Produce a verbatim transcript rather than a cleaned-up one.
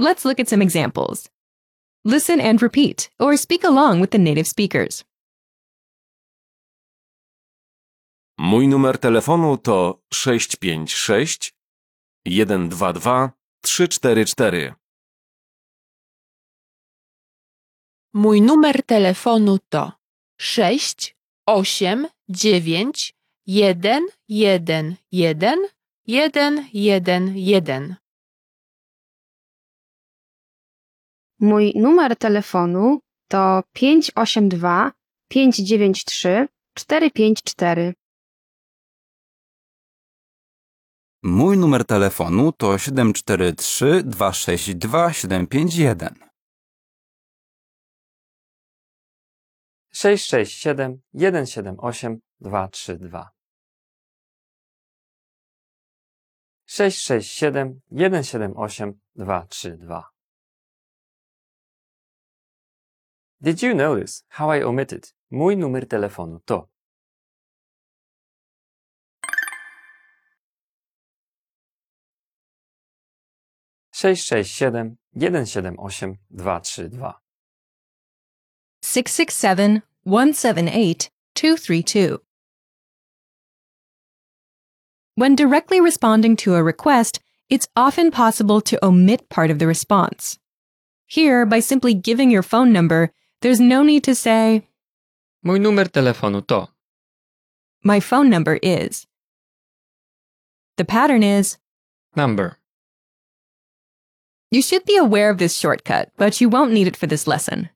Let's look at some examples. Listen and repeat, or speak along with the native speakers. Mój numer telefonu to sześć pięć sześć, jeden dwa dwa, trzy cztery cztery. Mój numer telefonu to sześć osiem dziewięć jeden jeden jeden jeden jeden jeden. Mój numer telefonu to pięć osiem dwa, pięć dziewięć trzy, cztery pięć cztery. Mój numer telefonu to siedem cztery trzy, dwa sześć dwa, siedem pięć jeden. sześć sześć siedem, jeden siedem osiem, dwa trzy dwa. sześć sześć siedem, jeden siedem osiem, dwa trzy dwa. Did you notice how I omitted mój numer telefonu to? sześć sześć siedem, jeden siedem osiem, dwa trzy dwa. six six seven, one seven eight, two three two. When directly responding to a request, it's often possible to omit part of the response. Here, by simply giving your phone number, there's no need to say, Mój numer telefonu to. My phone number is. The pattern is number. You should be aware of this shortcut, but you won't need it for this lesson.